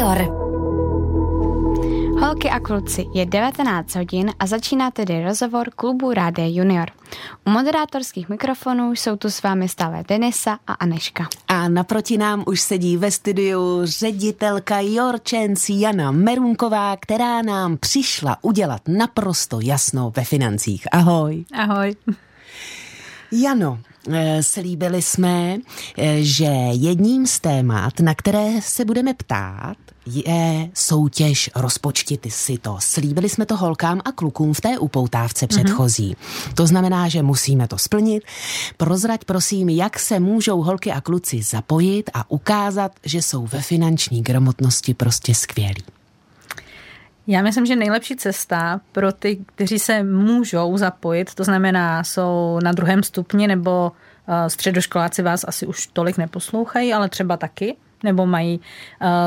Junior. Holky a kluci, je 19 hodin a začíná tedy rozhovor Klubu Rádia Junior. U moderátorských mikrofonů jsou tu s vámi stále Denisa a Anežka. A naproti nám už sedí ve studiu ředitelka yourchance Jana Merunková, která nám přišla udělat naprosto jasno ve financích. Ahoj. Ahoj. Jano, slíbili jsme, že jedním z témat, na které se budeme ptát, je soutěž Rozpočti si to. Slíbili jsme to holkám a klukům v té upoutávce předchozí. To znamená, že musíme to splnit. Prozrať prosím, jak se můžou holky a kluci zapojit a ukázat, že jsou ve finanční gramotnosti prostě skvělí. Já myslím, že nejlepší cesta pro ty, kteří se můžou zapojit, to znamená, jsou na druhém stupni nebo středoškoláci vás asi už tolik neposlouchají, ale třeba taky, nebo mají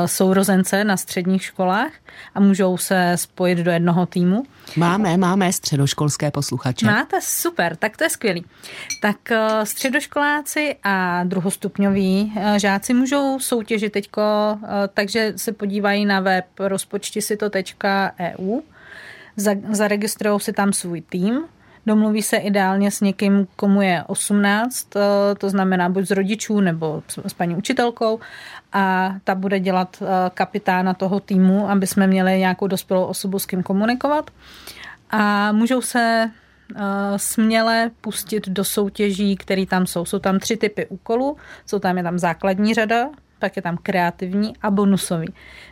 sourozence na středních školách a můžou se spojit do jednoho týmu. Máme středoškolské posluchače. Máte, super, tak to je skvělý. Tak středoškoláci a druhostupňoví žáci můžou soutěžit teďko, takže se podívají na web rozpočtisito.eu, zaregistrujou si tam svůj tým, domluví se ideálně s někým, komu je 18, to znamená buď z rodičů nebo s paní učitelkou, a ta bude dělat kapitána toho týmu, aby jsme měli nějakou dospělou osobu, s kým komunikovat. A můžou se směle pustit do soutěží, které tam jsou. Jsou tam 3 typy úkolů, je tam základní řada, pak je tam kreativní a bonusový.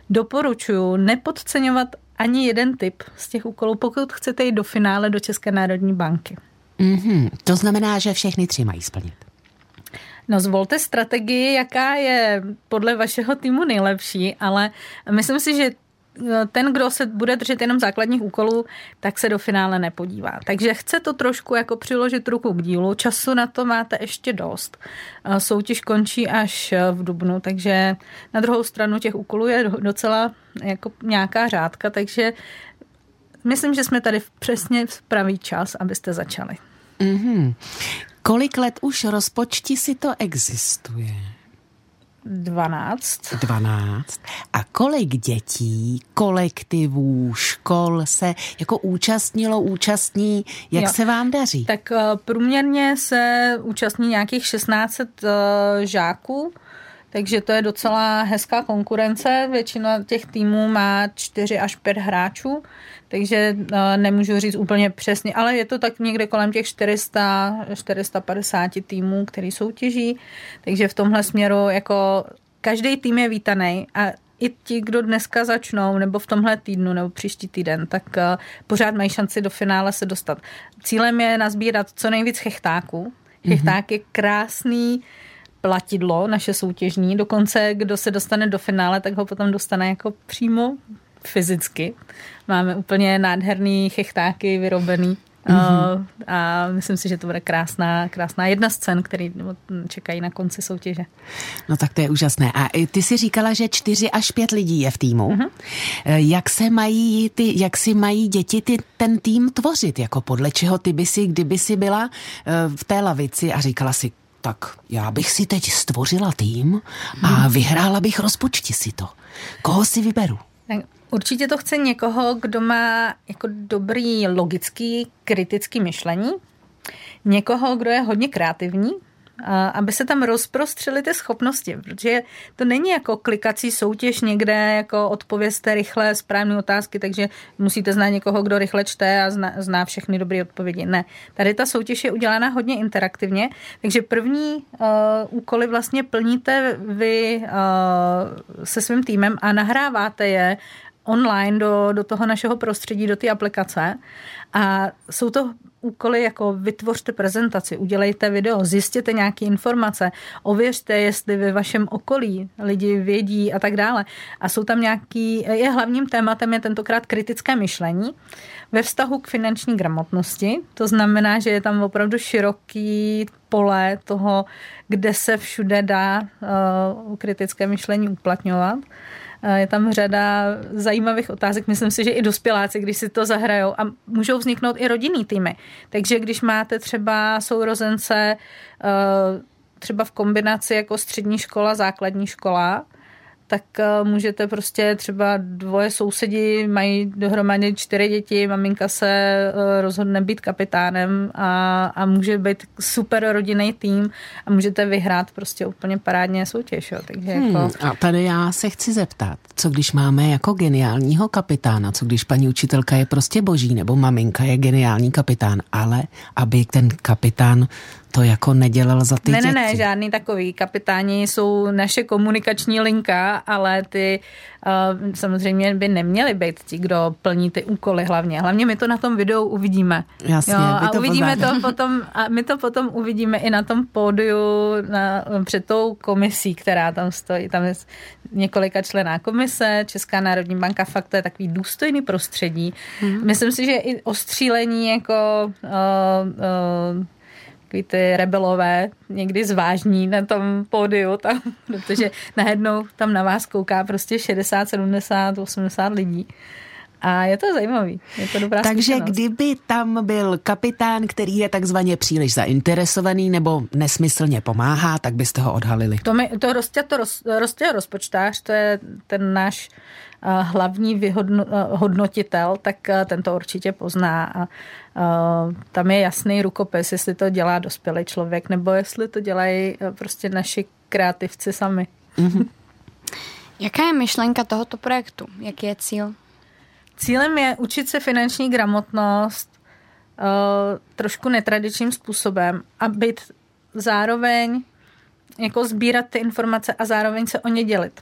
Doporučuji nepodceňovat ani jeden typ z těch úkolů, pokud chcete jít do finále do České národní banky. To znamená, že všechny 3 mají splnit. No, zvolte strategii, jaká je podle vašeho týmu nejlepší, ale myslím si, že ten, kdo se bude držet jenom základních úkolů, tak se do finále nepodívá. Takže chce to trošku jako přiložit ruku k dílu. Času na to máte ještě dost. Soutěž končí až v dubnu, takže na druhou stranu těch úkolů je docela jako nějaká řádka, takže myslím, že jsme tady přesně v pravý čas, abyste začali. Kolik let už Rozpočti si to existuje? 12. A kolik dětí, kolektivů, škol se jako účastní, jak jo. Se vám daří? Tak průměrně se účastní nějakých 1600 žáků, takže to je docela hezká konkurence. Většina těch týmů má 4 až 5 hráčů, takže nemůžu říct úplně přesně, ale je to tak někde kolem těch 400-450 týmů, který soutěží. Takže v tomhle směru jako každý tým je vítaný a i ti, kdo dneska začnou, nebo v tomhle týdnu, nebo příští týden, tak pořád mají šanci do finále se dostat. Cílem je nazbírat co nejvíc chechtáků. Chechták je krásný platidlo, naše soutěžní. Dokonce, kdo se dostane do finále, tak ho potom dostane jako přímo fyzicky. Máme úplně nádherný chechtáky vyrobený a myslím si, že to bude krásná jedna scén, který čekají na konci soutěže. No tak to je úžasné. A ty jsi říkala, že 4 až 5 lidí je v týmu. Jak si mají děti ten tým tvořit? Jako podle čeho ty by si, kdyby si byla v té lavici a říkala si, tak já bych si teď stvořila tým a vyhrála bych Rozpočti si to. Koho si vyberu? Určitě to chce někoho, kdo má jako dobrý logický, kritický myšlení. Někoho, kdo je hodně kreativní, aby se tam rozprostřely ty schopnosti, protože to není jako klikací soutěž někde, jako odpovězte rychle správné otázky, takže musíte znát někoho, kdo rychle čte a zná všechny dobré odpovědi. Ne, tady ta soutěž je udělána hodně interaktivně, takže první úkoly vlastně plníte vy se svým týmem a nahráváte je online do toho našeho prostředí, do té aplikace. A jsou to úkoly jako vytvořte prezentaci, udělejte video, zjistěte nějaké informace, ověřte, jestli ve vašem okolí lidi vědí a tak dále. A jsou tam hlavním tématem je tentokrát kritické myšlení ve vztahu k finanční gramotnosti. To znamená, že je tam opravdu široký pole toho, kde se všude dá kritické myšlení uplatňovat. Je tam řada zajímavých otázek. Myslím si, že i dospěláci, když si to zahrajou, a můžou vzniknout i rodinný týmy. Takže když máte třeba sourozence třeba v kombinaci jako střední škola, základní škola, tak můžete prostě třeba dvoje sousedi mají dohromady 4 děti, maminka se rozhodne být kapitánem a může být super rodinný tým a můžete vyhrát prostě úplně parádně soutěž. Jo. Takže jako... A tady já se chci zeptat, co když máme jako geniálního kapitána, co když paní učitelka je prostě boží nebo maminka je geniální kapitán, ale aby ten kapitán to jako nedělal za ty děti. Ne, žádný takový. Kapitáni jsou naše komunikační linka, ale ty samozřejmě by neměli být ti, kdo plní ty úkoly hlavně. Hlavně my to na tom videu uvidíme. Jasně, jo, a to uvidíme to potom, a my to potom uvidíme i na tom pódiu před tou komisí, která tam stojí. Tam je několika člená komise, Česká národní banka, fakt to je takový důstojný prostředí. Hmm. Myslím si, že i ostřílení jako ty rebelové, někdy zvážní na tom pódiu, tam, protože najednou tam na vás kouká prostě 60, 70, 80 lidí. A je to zajímavý. Je to dobrá Takže zkušenost. Kdyby tam byl kapitán, který je takzvaně příliš zainteresovaný nebo nesmyslně pomáhá, tak byste ho odhalili. To rozpočtář, to je ten náš hlavní hodnotitel, tak ten to určitě pozná a tam je jasný rukopis, jestli to dělá dospělý člověk nebo jestli to dělají prostě naši kreativci sami. Mm-hmm. Jaká je myšlenka tohoto projektu? Jaký je cíl? Cílem je učit se finanční gramotnost trošku netradičním způsobem a být zároveň jako sbírat ty informace a zároveň se o ně dělit.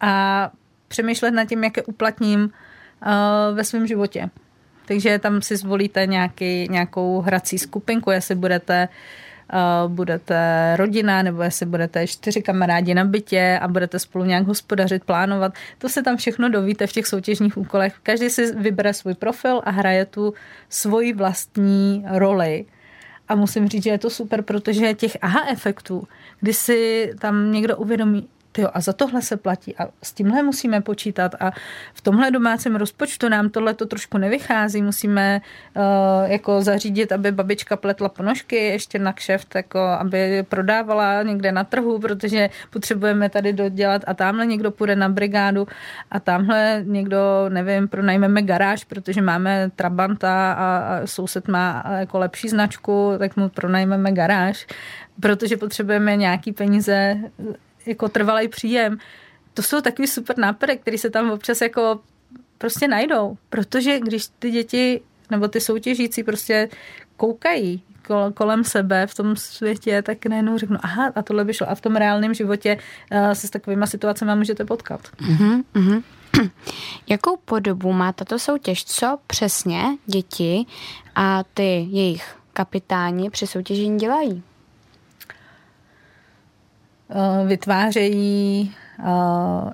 A přemýšlet nad tím, jak je uplatním ve svém životě. Takže tam si zvolíte nějakou hrací skupinku, jestli budete rodina, nebo jestli budete 4 kamarádi na bytě a budete spolu nějak hospodařit, plánovat. To se tam všechno dovíte v těch soutěžních úkolech. Každý si vybere svůj profil a hraje tu svoji vlastní roli. A musím říct, že je to super, protože těch aha efektů, kdy si tam někdo uvědomí, tyjo, a za tohle se platí a s tímhle musíme počítat a v tomhle domácím rozpočtu nám tohle to trošku nevychází, musíme jako zařídit, aby babička pletla ponožky ještě na kšeft, jako aby prodávala někde na trhu, protože potřebujeme tady dodělat a tamhle někdo půjde na brigádu a tamhle někdo, nevím, pronajmeme garáž, protože máme Trabanta a soused má jako lepší značku, tak mu pronajmeme garáž, protože potřebujeme nějaký peníze jako trvalý příjem. To jsou takový super nápady, který se tam občas jako prostě najdou, protože když ty děti nebo ty soutěžící prostě koukají kolem sebe v tom světě, tak najednou řeknu, aha, a tohle by šlo. A v tom reálném životě se s takovýma situacemi můžete potkat. Mm-hmm, mm-hmm. Jakou podobu má tato soutěž? Co přesně děti a ty jejich kapitáni při soutěžení dělají? Vytvářejí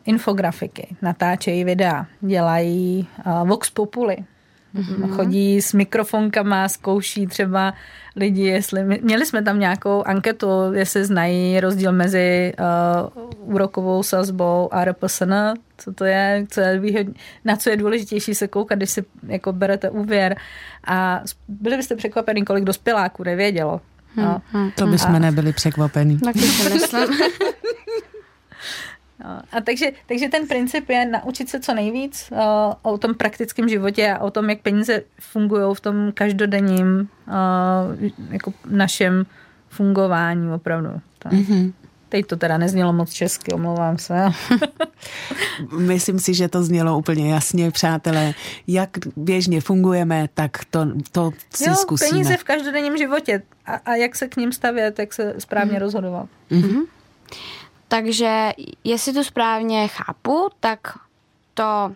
infografiky, natáčejí videa, dělají vox populi, chodí s mikrofonkama, zkouší třeba lidi, jestli... Měli jsme tam nějakou anketu, jestli znají rozdíl mezi úrokovou sazbou a RPSN, na co je důležitější se koukat, když si jako berete úvěr. A byli byste překvapený, kolik dospěláků nevědělo. No. To bychom nebyli překvapení. A takže ten princip je naučit se co nejvíc o tom praktickém životě a o tom, jak peníze fungují v tom každodenním jako našem fungování opravdu. Mm-hmm. Teď to teda neznělo moc česky, omlouvám se. Myslím si, že to znělo úplně jasně, přátelé. Jak běžně fungujeme, tak to si zkusíme. Peníze v každodenním životě a jak se k ním stavět, jak se správně rozhodovat. Mm-hmm. Takže jestli to správně chápu, tak to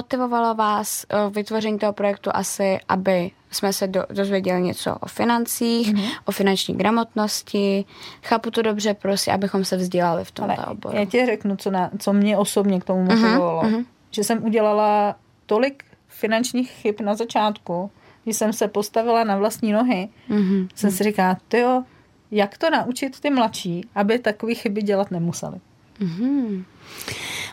motivovalo vás vytvoření toho projektu asi, aby jsme se dozvěděli něco o financích, o finanční gramotnosti. Chápu to dobře, prosím, abychom se vzdělali v tomto oboru. Já ti řeknu, co mě osobně k tomu motivovalo. Že jsem udělala tolik finančních chyb na začátku, když jsem se postavila na vlastní nohy, jsem si říkala, tyjo, jak to naučit ty mladší, aby takové chyby dělat nemuseli.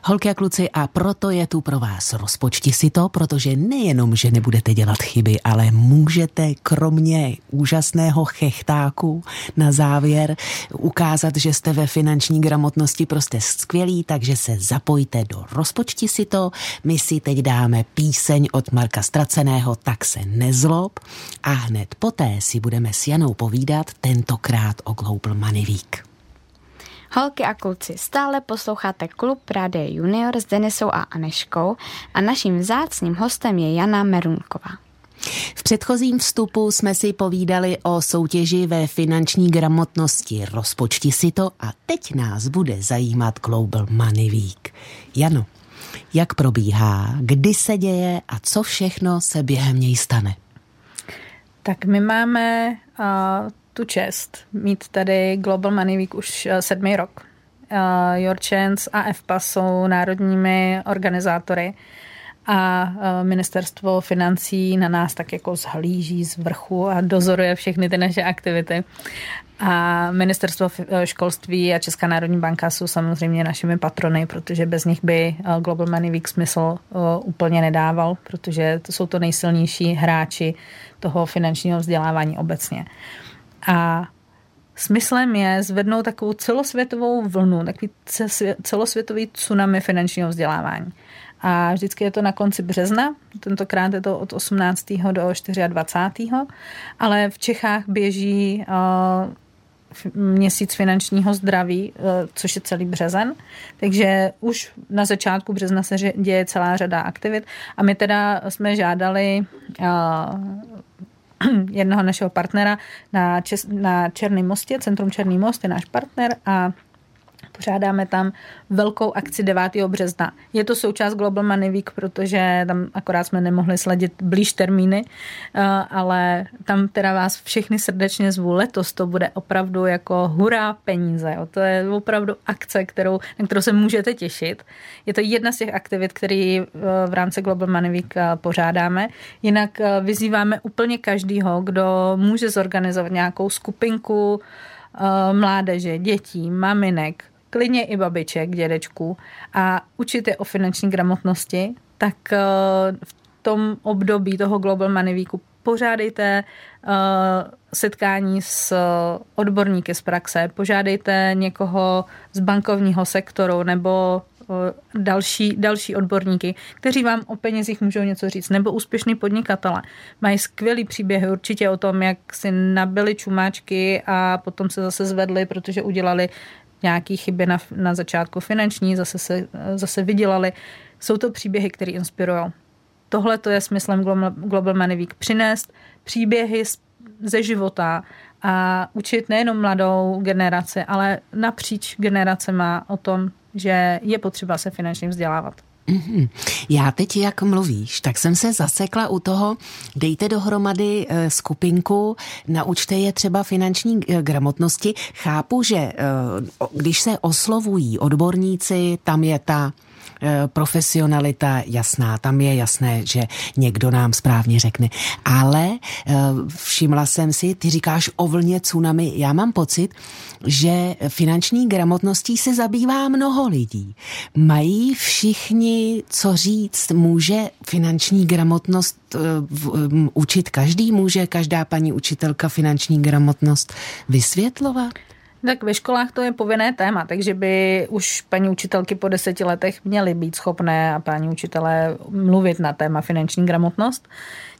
Holky a kluci, a proto je tu pro vás Rozpočti si to, protože nejenom, že nebudete dělat chyby, ale můžete kromě úžasného chechtáku na závěr ukázat, že jste ve finanční gramotnosti prostě skvělí, takže se zapojte do Rozpočti si to. My si teď dáme píseň od Marka Ztraceného Tak se nezlob a hned poté si budeme s Janou povídat tentokrát o Global Money Week. Holky a kluci, stále posloucháte Klub Rádia Junior s Denisou a Anežkou a naším vzácným hostem je Jana Merunková. V předchozím vstupu jsme si povídali o soutěži ve finanční gramotnosti Rozpočti si to a teď nás bude zajímat Global Money Week. Jano, jak probíhá, kdy se děje a co všechno se během něj stane? Tak my máme tu čest mít tady Global Money Week už 7. rok. Yourchance a EFPA jsou národními organizátory a ministerstvo financí na nás tak jako zhlíží z vrchu a dozoruje všechny ty naše aktivity. A ministerstvo školství a Česká národní banka jsou samozřejmě našimi patrony, protože bez nich by Global Money Week smysl úplně nedával, protože to jsou to nejsilnější hráči toho finančního vzdělávání obecně. A smyslem je zvednout takovou celosvětovou vlnu, takový celosvětový tsunami finančního vzdělávání. A vždycky je to na konci března, tentokrát je to od 18. do 24. Ale v Čechách běží měsíc finančního zdraví, což je celý březen. Takže už na začátku března se děje celá řada aktivit. A my teda jsme žádali jednoho našeho partnera na Černém mostě, Centrum Černý most je náš partner a pořádáme tam velkou akci 9. března. Je to součást Global Money Week, protože tam akorát jsme nemohli sledit blíž termíny, ale tam teda vás všechny srdečně zvu. Letos to bude opravdu jako hurá peníze. Jo. To je opravdu akce, na kterou se můžete těšit. Je to jedna z těch aktivit, které v rámci Global Money Week pořádáme. Jinak vyzýváme úplně každýho, kdo může zorganizovat nějakou skupinku mládeže, dětí, maminek, klidně i babiček, dědečků a učit je o finanční gramotnosti, tak v tom období toho Global Money Weeku pořádejte setkání s odborníky z praxe, požádejte někoho z bankovního sektoru nebo další odborníky, kteří vám o penězích můžou něco říct, nebo úspěšní podnikatele. Mají skvělý příběhy určitě o tom, jak si nabili čumáčky a potom se zase zvedli, protože udělali nějaké chyby na začátku finanční, zase vydělali. Jsou to příběhy, které inspirují. Tohle to je smyslem Global Money Week. Přinést příběhy ze života a učit nejenom mladou generaci, ale napříč generacema o tom, že je potřeba se finančně vzdělávat. Já teď, jak mluvíš, tak jsem se zasekla u toho, dejte dohromady skupinku, naučte je třeba finanční gramotnosti. Chápu, že když se oslovují odborníci, tam je ta profesionalita jasná, tam je jasné, že někdo nám správně řekne. Ale všimla jsem si, ty říkáš o vlně tsunami, já mám pocit, že finanční gramotností se zabývá mnoho lidí. Mají všichni co říct, může finanční gramotnost učit každý, může každá paní učitelka finanční gramotnost vysvětlovat? Tak ve školách to je povinné téma, takže by už paní učitelky po 10 letech měly být schopné a paní učitelé mluvit na téma finanční gramotnost.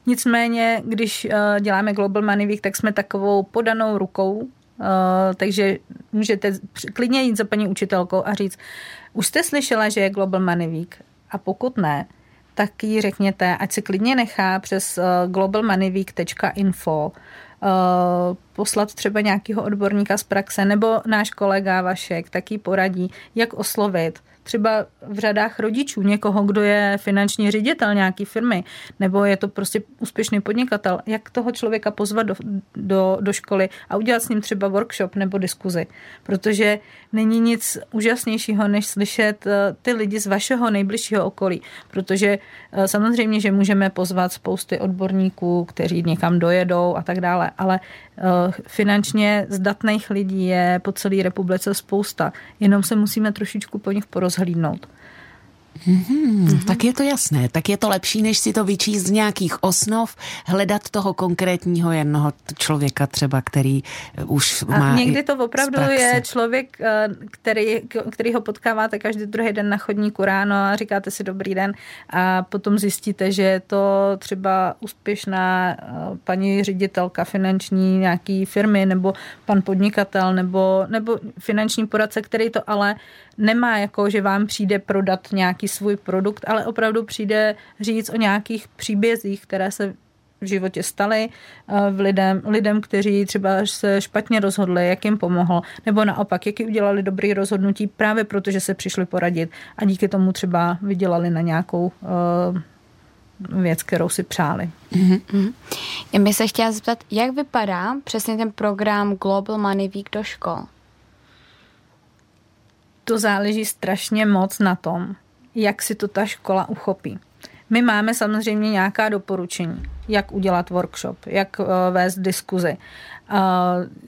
Nicméně, když děláme Global Money Week, tak jsme takovou podanou rukou, takže můžete klidně jít za paní učitelkou a říct, už jste slyšela, že je Global Money Week a pokud ne, tak jí řekněte, ať si klidně nechá přes globalmoneyweek.info poslat třeba nějakého odborníka z praxe nebo náš kolega Vašek taky poradí, jak oslovit třeba v řadách rodičů někoho, kdo je finanční ředitel nějaký firmy, nebo je to prostě úspěšný podnikatel, jak toho člověka pozvat do školy a udělat s ním třeba workshop nebo diskuzi. Protože není nic úžasnějšího, než slyšet ty lidi z vašeho nejbližšího okolí. Protože samozřejmě, že můžeme pozvat spousty odborníků, kteří někam dojedou a tak dále, ale finančně zdatných lidí je po celé republice spousta. Jenom se musíme trošičku po nich porozhlídnout. Tak je to jasné, tak je to lepší, než si to vyčíst z nějakých osnov, hledat toho konkrétního jednoho člověka třeba, který už má. A někdy to opravdu je člověk, který ho potkáváte každý druhý den na chodníku ráno a říkáte si dobrý den a potom zjistíte, že je to třeba úspěšná paní ředitelka finanční nějaký firmy nebo pan podnikatel nebo finanční poradce, který to ale nemá jako, že vám přijde prodat nějaký svůj produkt, ale opravdu přijde říct o nějakých příbězích, které se v životě staly lidem, kteří třeba se špatně rozhodli, jak jim pomohl, nebo naopak, jak udělali dobré rozhodnutí právě proto, že se přišli poradit a díky tomu třeba vydělali na nějakou věc, kterou si přáli. Mm-hmm. Já bych se chtěla zeptat, jak vypadá přesně ten program Global Money Week do škol? To záleží strašně moc na tom, jak si to ta škola uchopí. My máme samozřejmě nějaká doporučení, jak udělat workshop, jak vést diskuzi,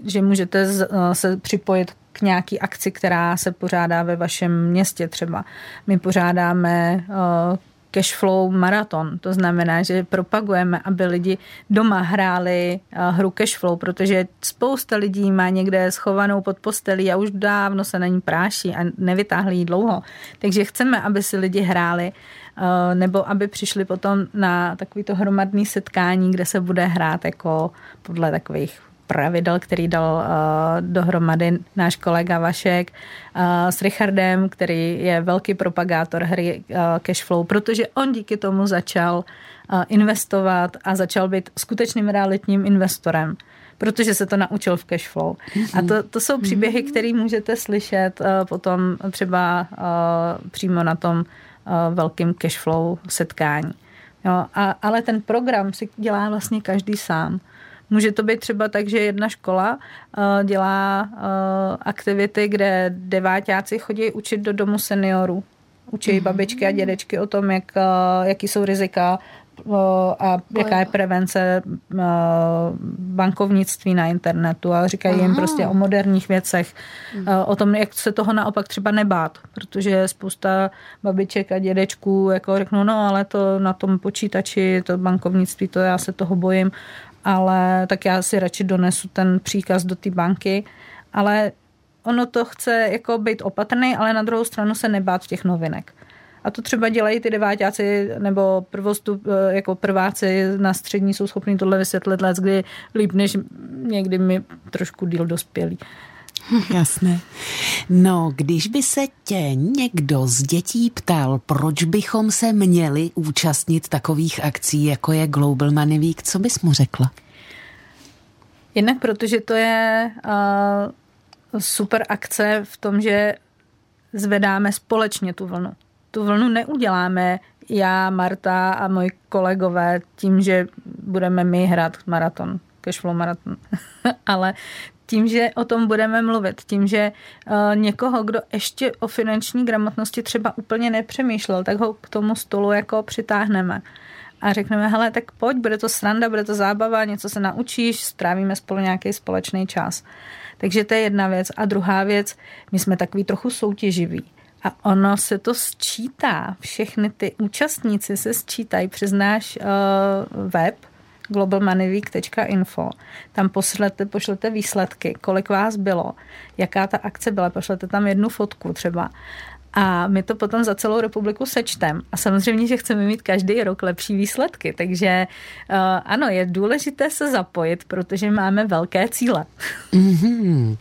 že můžete se připojit k nějaký akci, která se pořádá ve vašem městě třeba. My pořádáme Cashflow maraton, to znamená, že propagujeme, aby lidi doma hráli hru Cashflow, protože spousta lidí má někde schovanou pod postelí a už dávno se na ní práší a nevytáhli ji dlouho. Takže chceme, aby si lidi hráli nebo aby přišli potom na takovýto hromadný setkání, kde se bude hrát jako podle takových pravidel, který dal dohromady náš kolega Vašek s Richardem, který je velký propagátor hry Cashflow, protože on díky tomu začal investovat a začal být skutečným realitním investorem, protože se to naučil v Cashflow. A to jsou příběhy, které můžete slyšet potom třeba přímo na tom velkém Cashflow setkání. Jo, ale ten program si dělá vlastně každý sám. Může to být třeba tak, že jedna škola dělá aktivity, kde deváťáci chodí učit do domu seniorů. Učí babičky a dědečky o tom, jaký jsou rizika a jaká je prevence bankovnictví na internetu a říkají jim prostě o moderních věcech, o tom, jak se toho naopak třeba nebát, protože spousta babiček a dědečků jako řeknou, no ale to na tom počítači, to bankovnictví, to já se toho bojím, ale tak já si radši donesu ten příkaz do té banky, ale ono to chce jako být opatrný, ale na druhou stranu se nebát těch novinek. A to třeba dělají ty deváťáci nebo jako prváci na střední jsou schopni tohle vysvětlit let, kdy líp než někdy my trošku díl dospělí. Jasné. No, když by se tě někdo z dětí ptal, proč bychom se měli účastnit takových akcí, jako je Global Money Week, co bys mu řekla? Jednak protože to je super akce v tom, že zvedáme společně tu vlnu. Tu vlnu neuděláme já, Marta a moji kolegové tím, že budeme my hrát maraton, Cashflow maraton, ale tím, že o tom budeme mluvit, tím, že někoho, kdo ještě o finanční gramotnosti třeba úplně nepřemýšlel, tak ho k tomu stolu jako přitáhneme. A řekneme, hele, tak pojď, bude to sranda, bude to zábava, něco se naučíš, strávíme spolu nějaký společný čas. Takže to je jedna věc. A druhá věc, my jsme takový trochu soutěživí. A ono se to sčítá. Všechny ty účastníci se sčítají přes náš web globalmoneyweek.info. Tam pošlete výsledky, kolik vás bylo, jaká ta akce byla, pošlete tam jednu fotku třeba. A my to potom za celou republiku sečtem. A samozřejmě, že chceme mít každý rok lepší výsledky. Takže ano, je důležité se zapojit, protože máme velké cíle. Mm-hmm.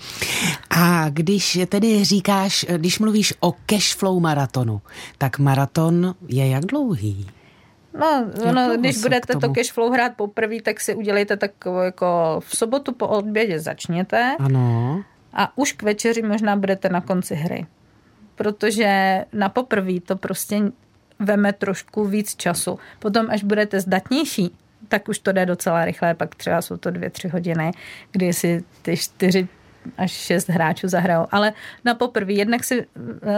A když tedy říkáš, když mluvíš o Cashflow maratonu, tak maraton je jak dlouhý? No, když budete to Cashflow hrát poprvé, tak si udělejte takovou jako v sobotu po obědě začněte. Ano. A už k večeři možná budete na konci hry. Protože na poprvé to prostě veme trošku víc času. Potom, až budete zdatnější, tak už to jde docela rychle, pak třeba jsou to 2-3 hodiny, kdy si ty 4 až 6 hráčů zahrajou. Ale na poprvé jednak si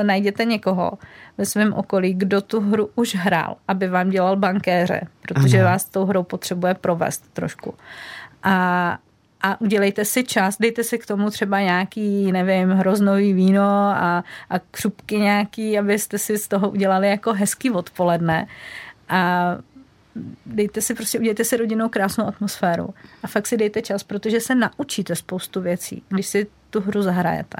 najděte někoho ve svém okolí, kdo tu hru už hrál, aby vám dělal bankéře, protože vás tou hrou potřebuje provést trošku. A a udělejte si čas, dejte si k tomu třeba nějaký, nevím, hroznový víno a křupky nějaký, abyste si z toho udělali jako hezký odpoledne a dejte si prostě, udělejte si rodinnou krásnou atmosféru a fakt si dejte čas, protože se naučíte spoustu věcí, když si tu hru zahrajete.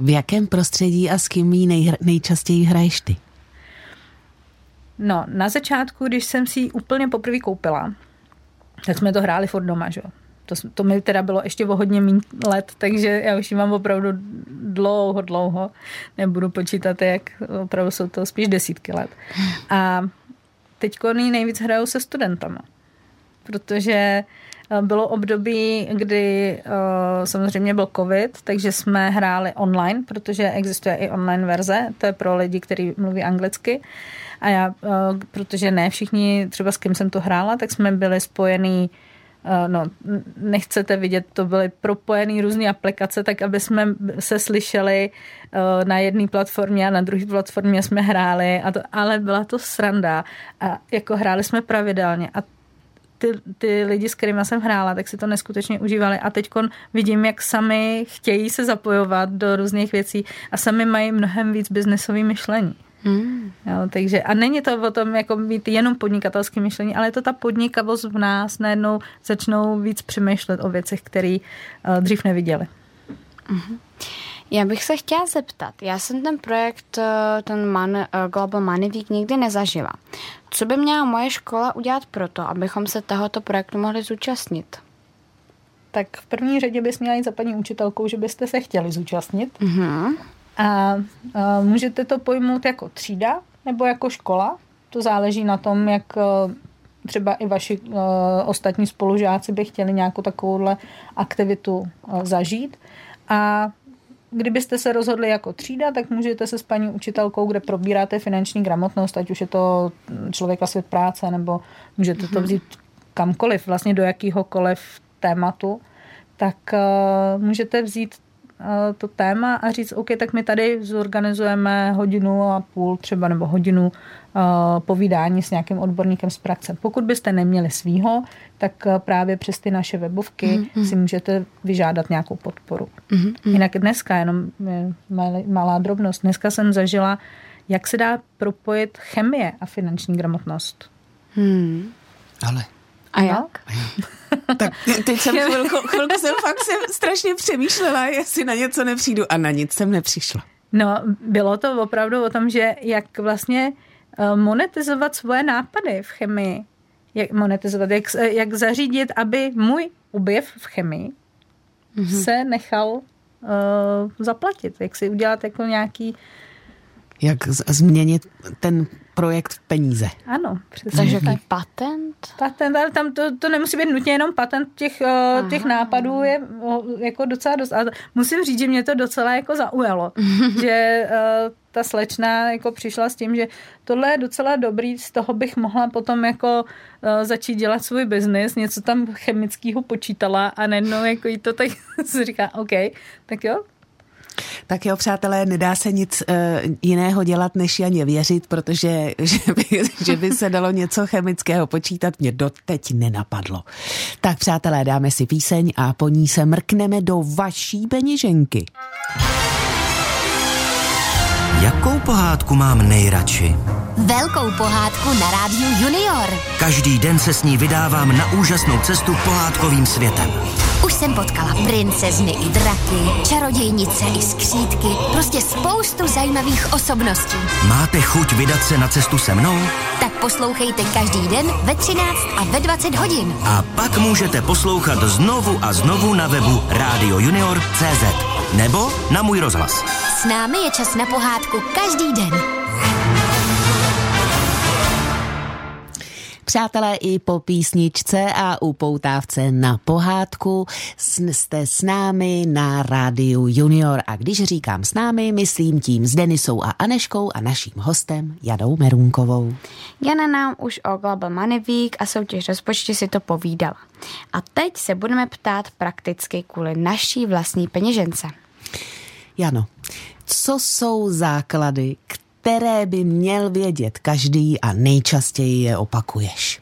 V jakém prostředí a s kým ji nejčastěji hraješ ty? No, na začátku, když jsem si ji úplně poprvé koupila, tak jsme to hráli furt doma, že? To mi teda bylo ještě o hodně let, takže já už ji mám opravdu dlouho, nebudu počítat, jak opravdu jsou to spíš desítky let. A teďko nejvíc hraju se studentama, protože bylo období, kdy samozřejmě byl covid, takže jsme hráli online, protože existuje i online verze, to je pro lidi, kteří mluví anglicky. A já, protože ne všichni, třeba s kým jsem to hrála, tak jsme byli spojený, no, nechcete vidět, to byly propojený různé aplikace, tak aby jsme se slyšeli na jedné platformě a na druhé platformě jsme hráli, a to, ale byla to sranda a jako hráli jsme pravidelně a ty lidi, s kterými jsem hrála, tak si to neskutečně užívali a teď vidím, jak sami chtějí se zapojovat do různých věcí a sami mají mnohem víc biznesový myšlení. Jo, takže, a není to o tom jako být jenom podnikatelské myšlení, ale je to ta podnikavost v nás, najednou začnou víc přemýšlet o věcech, které dřív neviděli. Já bych se chtěla zeptat, já jsem ten projekt, Global Money Week nikdy nezažila. Co by měla moje škola udělat proto, abychom se tohoto projektu mohli zúčastnit? Tak v první řadě bys měla jít za paní učitelkou, že byste se chtěli zúčastnit. A můžete to pojmout jako třída nebo jako škola. To záleží na tom, jak třeba i vaši ostatní spolužáci by chtěli nějakou takovouhle aktivitu zažít. A kdybyste se rozhodli jako třída, tak můžete se s paní učitelkou, kde probíráte finanční gramotnost, ať už je to Člověk a svět práce, nebo můžete to vzít kamkoliv, vlastně do jakýhokoliv tématu, tak můžete vzít to téma a říct, OK, tak my tady zorganizujeme 1,5 hodiny třeba, nebo 1 hodinu povídání s nějakým odborníkem z praxe. Pokud byste neměli svýho, tak právě přes ty naše webovky si můžete vyžádat nějakou podporu. Jinak dneska, jenom malá drobnost, dneska jsem zažila, jak se dá propojit chemie a finanční gramotnost. Ale... A jak? Tak teď jsem chvilku jsem strašně přemýšlela, jestli na něco nepřijdu a na nic jsem nepřišla. No, bylo to opravdu o tom, že jak vlastně monetizovat svoje nápady v chemii. Jak monetizovat, jak zařídit, aby můj objev v chemii se nechal zaplatit. Jak si udělat jako nějaký... Jak změnit ten projekt v peníze. Ano, přesně. Takže tak. Patent? Patent, ale tam to nemusí být nutně jenom patent, těch nápadů je jako docela dost. A musím říct, že mě to docela jako zaujalo, že ta slečna jako přišla s tím, že tohle je docela dobrý, z toho bych mohla potom jako začít dělat svůj biznis, něco tam chemického počítala a najednou jako jí to tak se říká, OK, tak jo. Tak jo, přátelé, nedá se nic jiného dělat, než ani věřit, protože že by se dalo něco chemického počítat, mě doteď nenapadlo. Tak přátelé, dáme si píseň a po ní se mrkneme do vaší peněženky. Jakou pohádku mám nejradši? Velkou pohádku na rádiu Junior. Každý den se s ní vydávám na úžasnou cestu pohádkovým světem. Už jsem potkala princezny i draky, čarodějnice i skřítky, prostě spoustu zajímavých osobností. Máte chuť vydat se na cestu se mnou? Tak poslouchejte každý den ve 13 a ve 20 hodin. A pak můžete poslouchat znovu a znovu na webu radiojunior.cz nebo na Můj rozhlas. S námi je čas na pohádku každý den. Přátelé, i po písničce a upoutávce na pohádku jste s námi na rádiu Junior. A když říkám s námi, myslím tím s Denisou a Anežkou a naším hostem Janou Merunkovou. Jana nám už o Global Money Week a soutěž Rozpočti si to povídala. A teď se budeme ptát prakticky kvůli naší vlastní peněžence. Jano, co jsou základy, které by měl vědět každý a nejčastěji je opakuješ?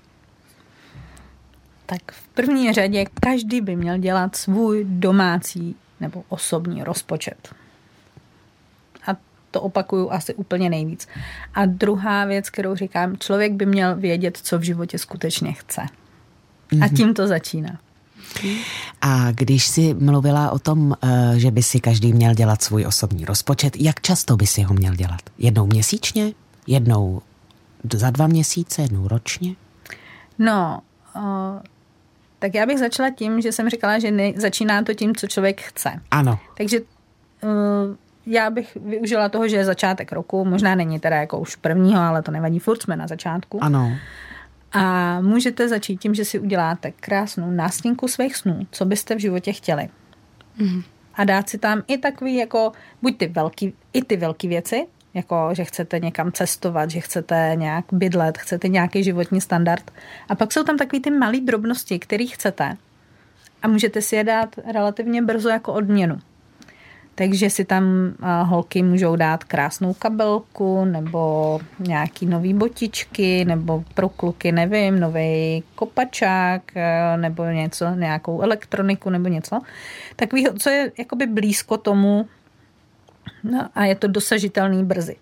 tak v první řadě každý by měl dělat svůj domácí nebo osobní rozpočet. A to opakuju asi úplně nejvíc. A druhá věc, kterou říkám, člověk by měl vědět, co v životě skutečně chce. A tím to začíná. A když jsi mluvila o tom, že by si každý měl dělat svůj osobní rozpočet, jak často by si ho měl dělat? Jednou měsíčně? Jednou za 2 měsíce? Jednou ročně? No, tak já bych začala tím, že jsem říkala, že začíná to tím, co člověk chce. Ano. Takže já bych využila toho, že je začátek roku, možná není teda jako už prvního, ale to nevadí, furt jsme na začátku. Ano. A můžete začít tím, že si uděláte krásnou nástěnku svých snů, co byste v životě chtěli. Mm. A dát si tam i takový jako, buď ty velký věci, jako že chcete někam cestovat, že chcete nějak bydlet, chcete nějaký životní standard. A pak jsou tam takový ty malé drobnosti, které chcete. A můžete si je dát relativně brzo jako odměnu. Takže si tam holky můžou dát krásnou kabelku nebo nějaký nový botičky nebo pro kluky, nevím, nový kopačák nebo něco, nějakou elektroniku nebo něco. Takovýho, co je jakoby blízko tomu, no, a je to dosažitelný brzy.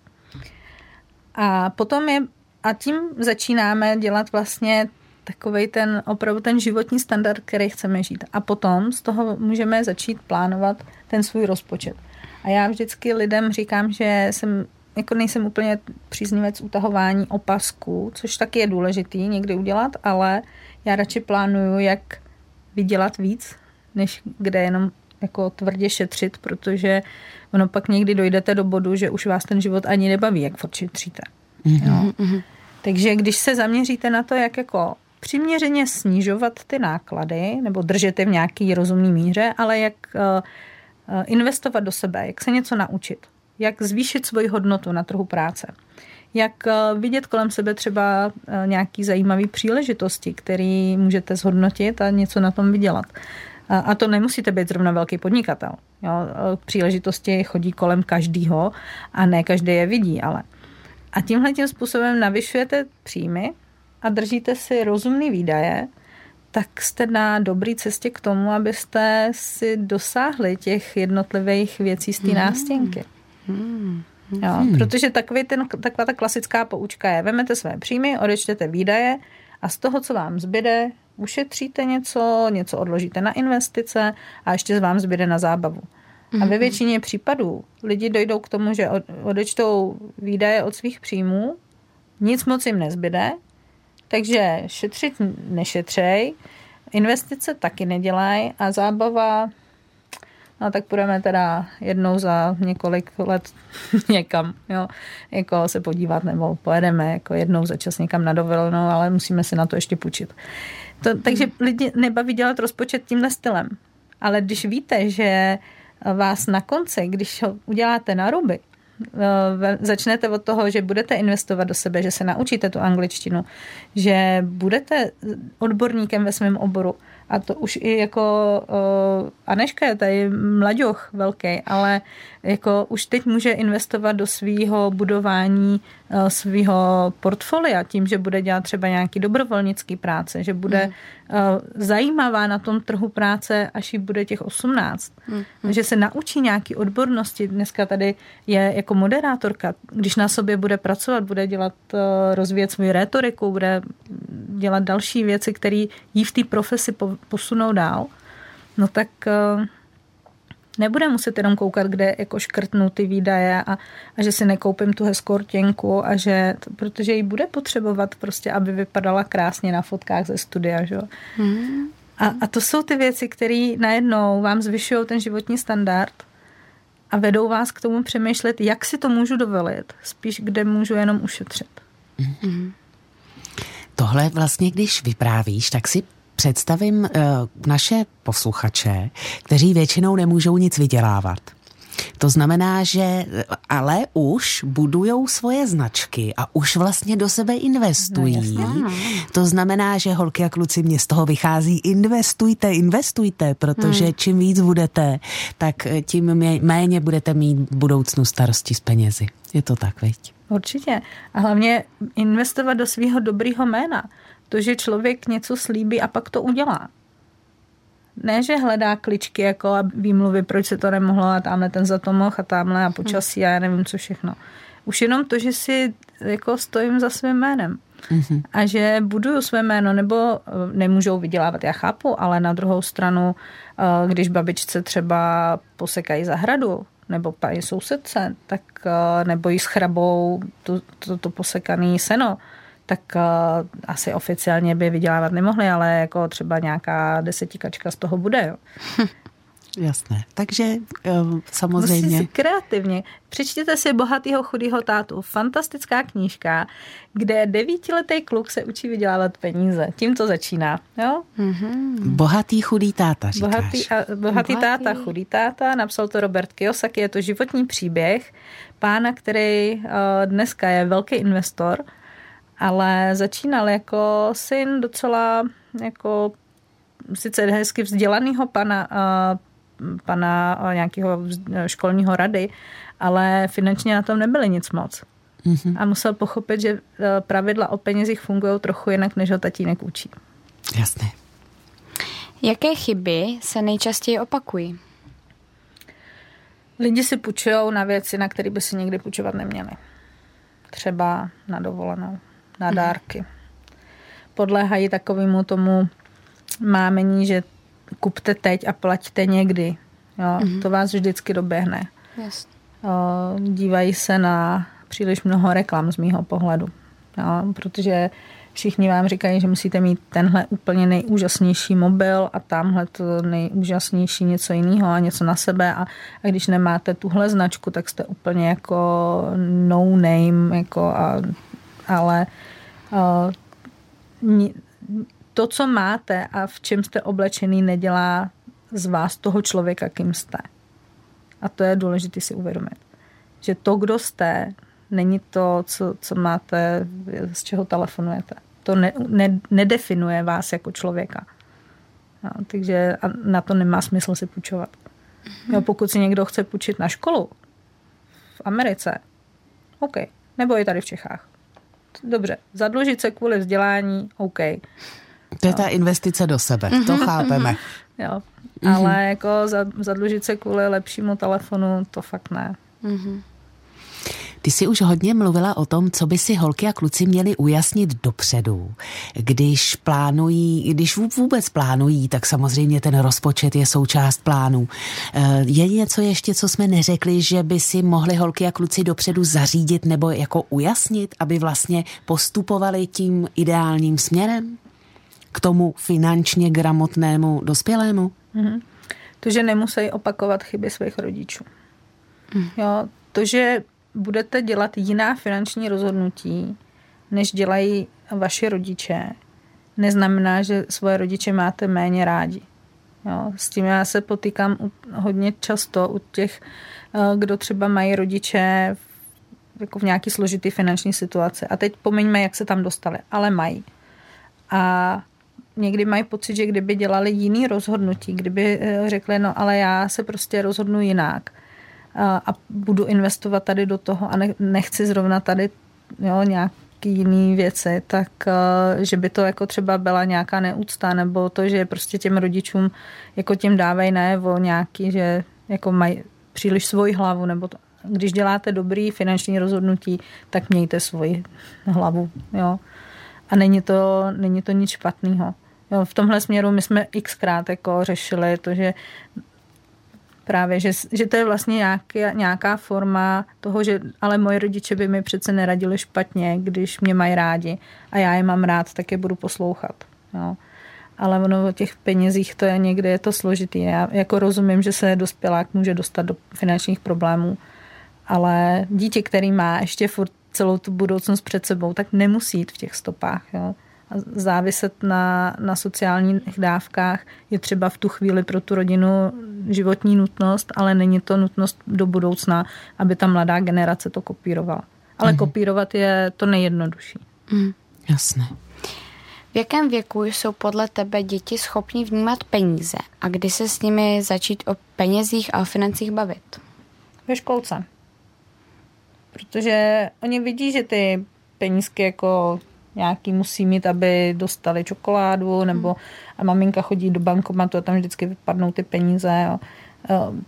A potom a tím začínáme dělat vlastně takovej ten, opravdu ten životní standard, který chceme žít. A potom z toho můžeme začít plánovat ten svůj rozpočet. A já vždycky lidem říkám, že nejsem úplně příznivec utahování opasků, což taky je důležitý někdy udělat, ale já radši plánuju, jak vydělat víc, než kde jenom jako tvrdě šetřit, protože ono pak někdy dojdete do bodu, že už vás ten život ani nebaví, jak furt šetříte. Mm-hmm. No. Takže když se zaměříte na to, jak jako přiměřeně snižovat ty náklady nebo držet je v nějaký rozumný míře, ale jak investovat do sebe, jak se něco naučit, jak zvýšit svoji hodnotu na trhu práce, jak vidět kolem sebe třeba nějaký zajímavý příležitosti, který můžete zhodnotit a něco na tom vydělat. A to nemusíte být zrovna velký podnikatel. Jo? Příležitosti chodí kolem každýho a ne každý je vidí, ale. A tímhle tím způsobem navyšujete příjmy a držíte si rozumný výdaje, tak jste na dobré cestě k tomu, abyste si dosáhli těch jednotlivých věcí z té nástěnky. Jo, protože taková ta klasická poučka je, vezmete své příjmy, odečtete výdaje a z toho, co vám zbyde, ušetříte něco odložíte na investice a ještě z vám zbyde na zábavu. A ve většině případů lidi dojdou k tomu, že odečtou výdaje od svých příjmů, nic moc jim nezbyde, takže šetřit nešetřej, investice taky nedělají a zábava, no tak půjdeme teda jednou za několik let někam, jo, jako se podívat nebo pojedeme jako jednou za čas někam na dovolenou, ale musíme si na to ještě půjčit. Takže lidi nebaví dělat rozpočet tímhle stylem, ale když víte, že vás na konci, když ho uděláte na ruby, začnete od toho, že budete investovat do sebe, že se naučíte tu angličtinu, že budete odborníkem ve svém oboru. A to už i jako Anežka je tady mlaďoch velký, ale jako už teď může investovat do svého budování svého portfolia tím, že bude dělat třeba nějaký dobrovolnický práce, že bude zajímavá na tom trhu práce, až jí bude těch 18. Že se naučí nějaký odbornosti. Dneska tady je jako moderátorka. Když na sobě bude pracovat, bude dělat, rozvíjet svou rétoriku, bude dělat další věci, které jí v té profesi posunou dál, no tak nebude muset jenom koukat, kde jako škrtnu ty výdaje a že si nekoupím tu hezkou rtěnku a že, protože ji bude potřebovat prostě, aby vypadala krásně na fotkách ze studia, že? A to jsou ty věci, které najednou vám zvyšují ten životní standard a vedou vás k tomu přemýšlet, jak si to můžu dovolit, spíš kde můžu jenom ušetřit. Tohle vlastně, když vyprávíš, tak si představím naše posluchače, kteří většinou nemůžou nic vydělávat. To znamená, že ale už budujou svoje značky a už vlastně do sebe investují. No, to znamená, že holky a kluci, mě z toho vychází, investujte, protože čím víc budete, tak tím méně budete mít v budoucnu starosti s penězi. Je to tak, viď? Určitě. A hlavně investovat do svého dobrého jména. To, že člověk něco slíbí a pak to udělá. Ne, že hledá kličky jako a výmluvy, proč se to nemohlo a tamhle ten za to mohl a tamhle a počasí a já nevím, co všechno. Už jenom to, že si jako stojím za svým jménem a že buduju své jméno, nebo nemůžou vydělávat, já chápu, ale na druhou stranu, když babičce třeba posekají zahradu, nebo paní sousedce, tak, nebo jí s chrabou to posekaný seno, tak asi oficiálně by vydělávat nemohli, ale jako třeba nějaká desetikačka z toho bude, jo. Jasné, takže samozřejmě. Musí si kreativně. Přečtěte si Bohatýho chudýho tátu. Fantastická knížka, kde 9letý kluk se učí vydělávat peníze. Tím to začíná. Jo? Mm-hmm. Bohatý chudý táta, říkáš. Bohatý táta, chudý táta. Napsal to Robert Kiyosaki. Je to životní příběh pána, který dneska je velký investor, ale začínal jako syn docela jako sice hezky vzdělanýho pana nějakého školního rady, ale finančně na tom nebyly nic moc. Mm-hmm. A musel pochopit, že pravidla o penězích fungují trochu jinak, než ho tatínek učí. Jasné. Jaké chyby se nejčastěji opakují? Lidi si půjčujou na věci, na které by si nikdy půjčovat neměli. Třeba na dovolenou, na dárky. Podléhají takovému tomu mámení, že kupte teď a plaťte někdy. Jo, to vás vždycky doběhne. Yes. Dívají se na příliš mnoho reklam z mýho pohledu. Jo, protože všichni vám říkají, že musíte mít tenhle úplně nejúžasnější mobil a tamhle to nejúžasnější něco jiného a něco na sebe a když nemáte tuhle značku, tak jste úplně jako no name, jako ale to, co máte a v čem jste oblečený, nedělá z vás toho člověka, kým jste. A to je důležité si uvědomit. Že to, kdo jste, není to, co máte, z čeho telefonujete. To nedefinuje vás jako člověka. No, takže na to nemá smysl si půjčovat. Jo, pokud si někdo chce půjčit na školu v Americe, OK, nebo i tady v Čechách. Dobře, zadlužit se kvůli vzdělání, OK. To je ta investice do sebe, to chápeme. Jo, ale jako zadlužit se kvůli lepšímu telefonu, to fakt ne. Ty jsi už hodně mluvila o tom, co by si holky a kluci měli ujasnit dopředu. Když plánují, když vůbec plánují, tak samozřejmě ten rozpočet je součást plánu. Je něco ještě, co jsme neřekli, že by si mohli holky a kluci dopředu zařídit nebo jako ujasnit, aby vlastně postupovali tím ideálním směrem? K tomu finančně gramotnému dospělému? To, že nemusí opakovat chyby svých rodičů. Jo, to, že budete dělat jiná finanční rozhodnutí, než dělají vaši rodiče, neznamená, že svoje rodiče máte méně rádi. Jo, s tím já se potýkám hodně často u těch, kdo třeba mají rodiče jako v nějaký složitý finanční situaci. A teď pomiňme, jak se tam dostali, ale mají. A někdy mají pocit, že kdyby dělali jiný rozhodnutí, kdyby řekli, no ale já se prostě rozhodnu jinak a budu investovat tady do toho a nechci zrovna tady nějaký jiný věci, tak že by to jako třeba byla nějaká neúcta nebo to, že prostě těm rodičům jako těm dávají najevo nějaký, že jako mají příliš svoji hlavu nebo to. Když děláte dobrý finanční rozhodnutí, tak mějte svoji hlavu, jo. A není to nic špatného. V tomhle směru my jsme xkrát jako řešili to, že právě, že to je vlastně nějaká forma toho, že ale moje rodiče by mi přece neradili špatně, když mě mají rádi a já je mám rád, tak je budu poslouchat. Jo. Ale ono o těch penězích to je někde, je to složitý. Já jako rozumím, že se dospělák může dostat do finančních problémů, ale dítě, který má ještě furt celou tu budoucnost před sebou, tak nemusí jít v těch stopách. Jo. A záviset na sociálních dávkách je třeba v tu chvíli pro tu rodinu životní nutnost, ale není to nutnost do budoucna, aby ta mladá generace to kopírovala. Ale kopírovat je to nejjednodušší. Jasné. V jakém věku jsou podle tebe děti schopni vnímat peníze a kdy se s nimi začít o penězích a o financích bavit? Ve školce. Protože oni vidí, že ty penízky jako nějaký musí mít, aby dostali čokoládu, nebo a maminka chodí do bankomatu a tam vždycky vypadnou ty peníze. Jo.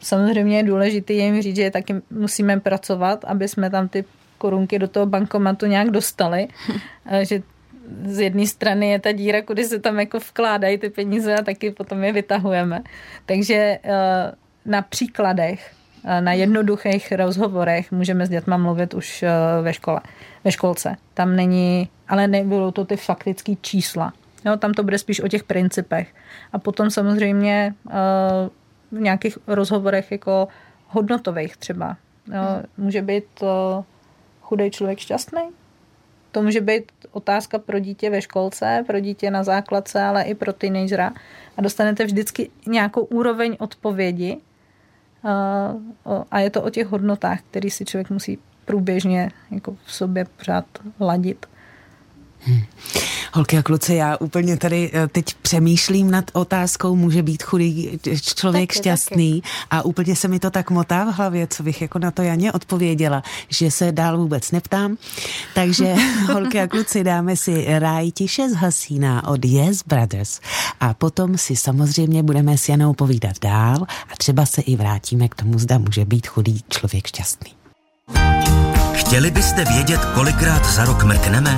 Samozřejmě je důležité jim říct, že taky musíme pracovat, aby jsme tam ty korunky do toho bankomatu nějak dostali, že z jedné strany je ta díra, kudy se tam jako vkládají ty peníze a taky potom je vytahujeme. Takže na příkladech, na jednoduchých rozhovorech můžeme s dětma mluvit už ve škole, ve školce. Tam není, ale nebudou to ty faktické čísla. Jo, tam to bude spíš o těch principech. A potom samozřejmě v nějakých rozhovorech jako hodnotových třeba. Jo, může být chudej člověk šťastný? To může být otázka pro dítě ve školce, pro dítě na základce, ale i pro teenagera. A dostanete vždycky nějakou úroveň odpovědi a je to o těch hodnotách, které si člověk musí průběžně jako v sobě pořád ladit. Holky a kluci, já úplně tady teď přemýšlím nad otázkou, může být chudý člověk taky, šťastný taky. A úplně se mi to tak motá v hlavě, co bych jako na to Janě odpověděla, že se dál vůbec neptám. Takže holky a kluci, dáme si Ráj tiše zhasíná od Yes Brothers a potom si samozřejmě budeme s Janou povídat dál a třeba se i vrátíme k tomu, zda může být chudý člověk šťastný. Chtěli byste vědět, kolikrát za rok mrkneme?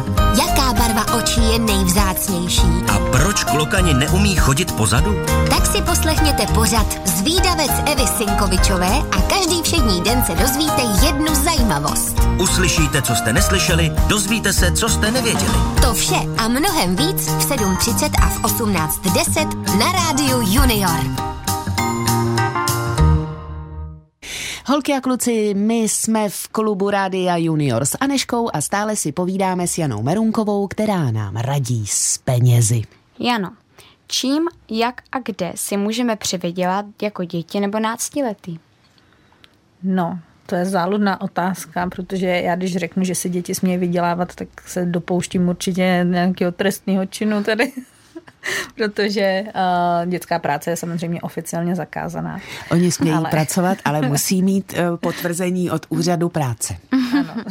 Jaká barva očí je nejvzácnější? A proč klokani neumí chodit pozadu? Tak si poslechněte pořad Zvídavec Evy Sinkovičové a každý všední den se dozvíte jednu zajímavost. Uslyšíte, co jste neslyšeli, dozvíte se, co jste nevěděli. To vše a mnohem víc v 7:30 a v 18:10 na Rádiu Junior. Holky a kluci, my jsme v klubu Rádia Junior s Anežkou a stále si povídáme s Janou Merunkovou, která nám radí s penězi. Jano, čím, jak a kde si můžeme přivydělat jako děti nebo náctiletí? No, to je záludná otázka, protože já když řeknu, že si děti smějí vydělávat, tak se dopouštím určitě nějakého trestného činu tady. Protože dětská práce je samozřejmě oficiálně zakázaná. Oni smějí pracovat, ale musí mít potvrzení od úřadu práce. Ano.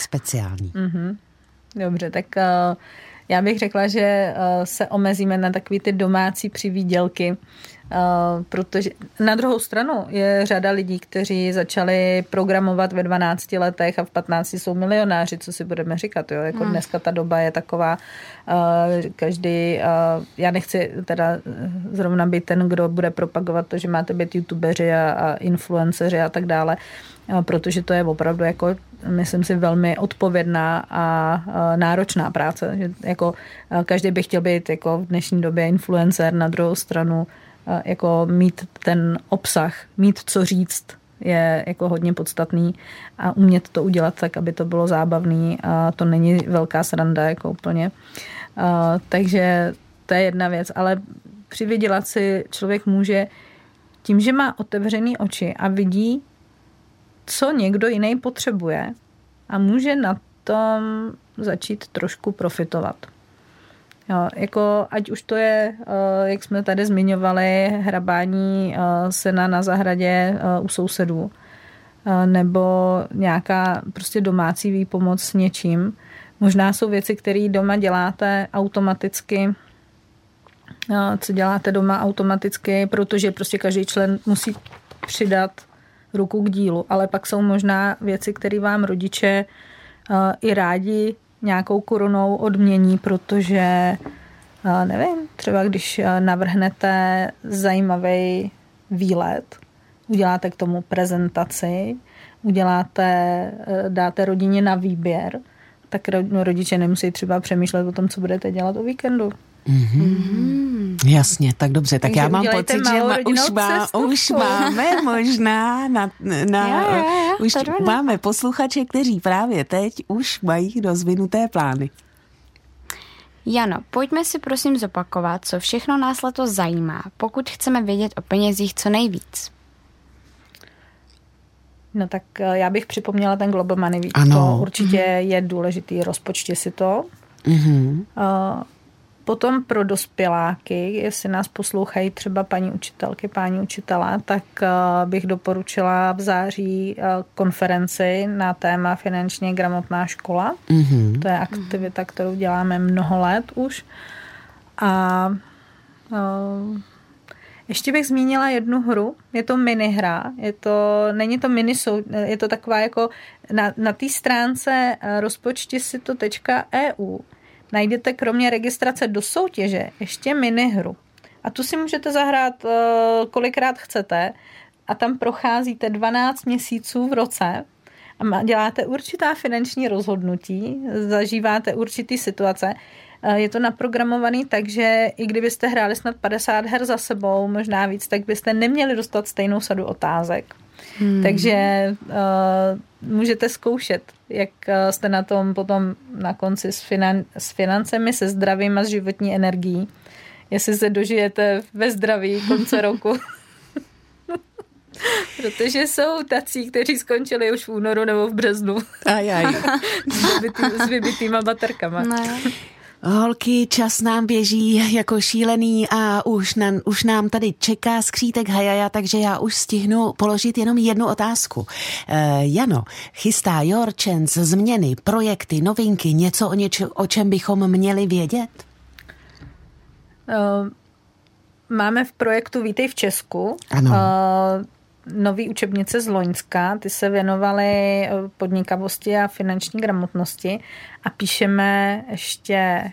Speciální. Mm-hmm. Dobře, tak já bych řekla, že se omezíme na takové ty domácí přivýdělky, protože na druhou stranu je řada lidí, kteří začali programovat ve 12 letech a v 15 jsou milionáři, co si budeme říkat, jo? Jako dneska ta doba je taková, každý, já nechci teda zrovna být ten, kdo bude propagovat to, že máte být youtubeři a influenceři a tak dále, protože to je opravdu jako, myslím si, velmi odpovědná a náročná práce, že jako každý by chtěl být jako v dnešní době influencer, na druhou stranu jako mít ten obsah, mít co říct je jako hodně podstatný a umět to udělat tak, aby to bylo zábavný a to není velká sranda jako úplně. Takže to je jedna věc, ale přivydělat si člověk může tím, že má otevřený oči a vidí, co někdo jiný potřebuje a může na tom začít trošku profitovat. Jo, jako ať už to je, jak jsme tady zmiňovali, hrabání sena na zahradě u sousedů, nebo nějaká prostě domácí výpomoc s něčím. Možná jsou věci, které doma děláte automaticky, co děláte doma automaticky, protože prostě každý člen musí přidat ruku k dílu, ale pak jsou možná věci, které vám rodiče i rádi nějakou korunou odmění, protože nevím, třeba když navrhnete zajímavý výlet, uděláte k tomu prezentaci, dáte rodině na výběr, tak rodiče nemusí třeba přemýšlet o tom, co budete dělat o víkendu. Mm-hmm. Jasně, tak dobře. Takže já mám pocit, že už máme možná máme posluchače, kteří právě teď už mají rozvinuté plány. Jano, pojďme si prosím zopakovat, co všechno nás letos zajímá, pokud chceme vědět o penězích co nejvíc. No tak já bych připomněla ten Global Money Week. Ano. To určitě je důležitý, rozpočti si to. Mhm. Potom pro dospěláky, jestli nás poslouchají třeba paní učitelky, páni učitelé, tak bych doporučila v září konferenci na téma finančně gramotná škola. Mm-hmm. To je aktivita, kterou děláme mnoho let už. A ještě bych zmínila jednu hru. Je to mini hra. Je to taková jako na té stránce rozpočti si to.eu najdete kromě registrace do soutěže ještě minihru. A tu si můžete zahrát kolikrát chcete a tam procházíte 12 měsíců v roce a děláte určitá finanční rozhodnutí, zažíváte určitý situace. Je to naprogramovaný tak, že i kdybyste hráli snad 50 her za sebou, možná víc, tak byste neměli dostat stejnou sadu otázek. Takže můžete zkoušet, jak jste na tom potom na konci s financemi, se zdravím a s životní energií. Jestli se dožijete ve zdraví konce roku. Protože jsou tací, kteří skončili už v únoru nebo v březnu. S vybitýma baterkama. Ne. Holky, čas nám běží jako šílený a už nám tady čeká skřítek hajaja, takže já už stihnu položit jenom jednu otázku. Jano, chystá yourchance změny, projekty, novinky, něco o čem bychom měli vědět? Máme v projektu Vítej v Česku. Ano. Nový učebnice z loňska, ty se věnovaly podnikavosti a finanční gramotnosti a píšeme ještě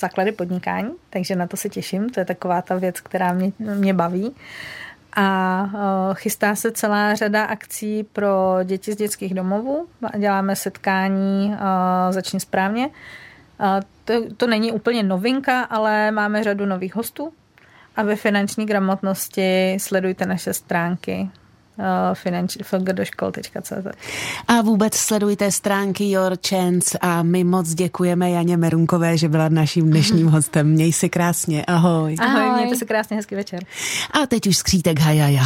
základy podnikání, takže na to se těším, to je taková ta věc, která mě baví a chystá se celá řada akcí pro děti z dětských domovů, děláme setkání Začni správně, to není úplně novinka, ale máme řadu nových hostů. A ve finanční gramotnosti sledujte naše stránky finanční.cz. A vůbec sledujte stránky yourchance a my moc děkujeme Janě Merunkové, že byla naším dnešním hostem. Měj se krásně, ahoj. Ahoj, mějte se krásně, hezký večer. A teď už skřítek hajaja.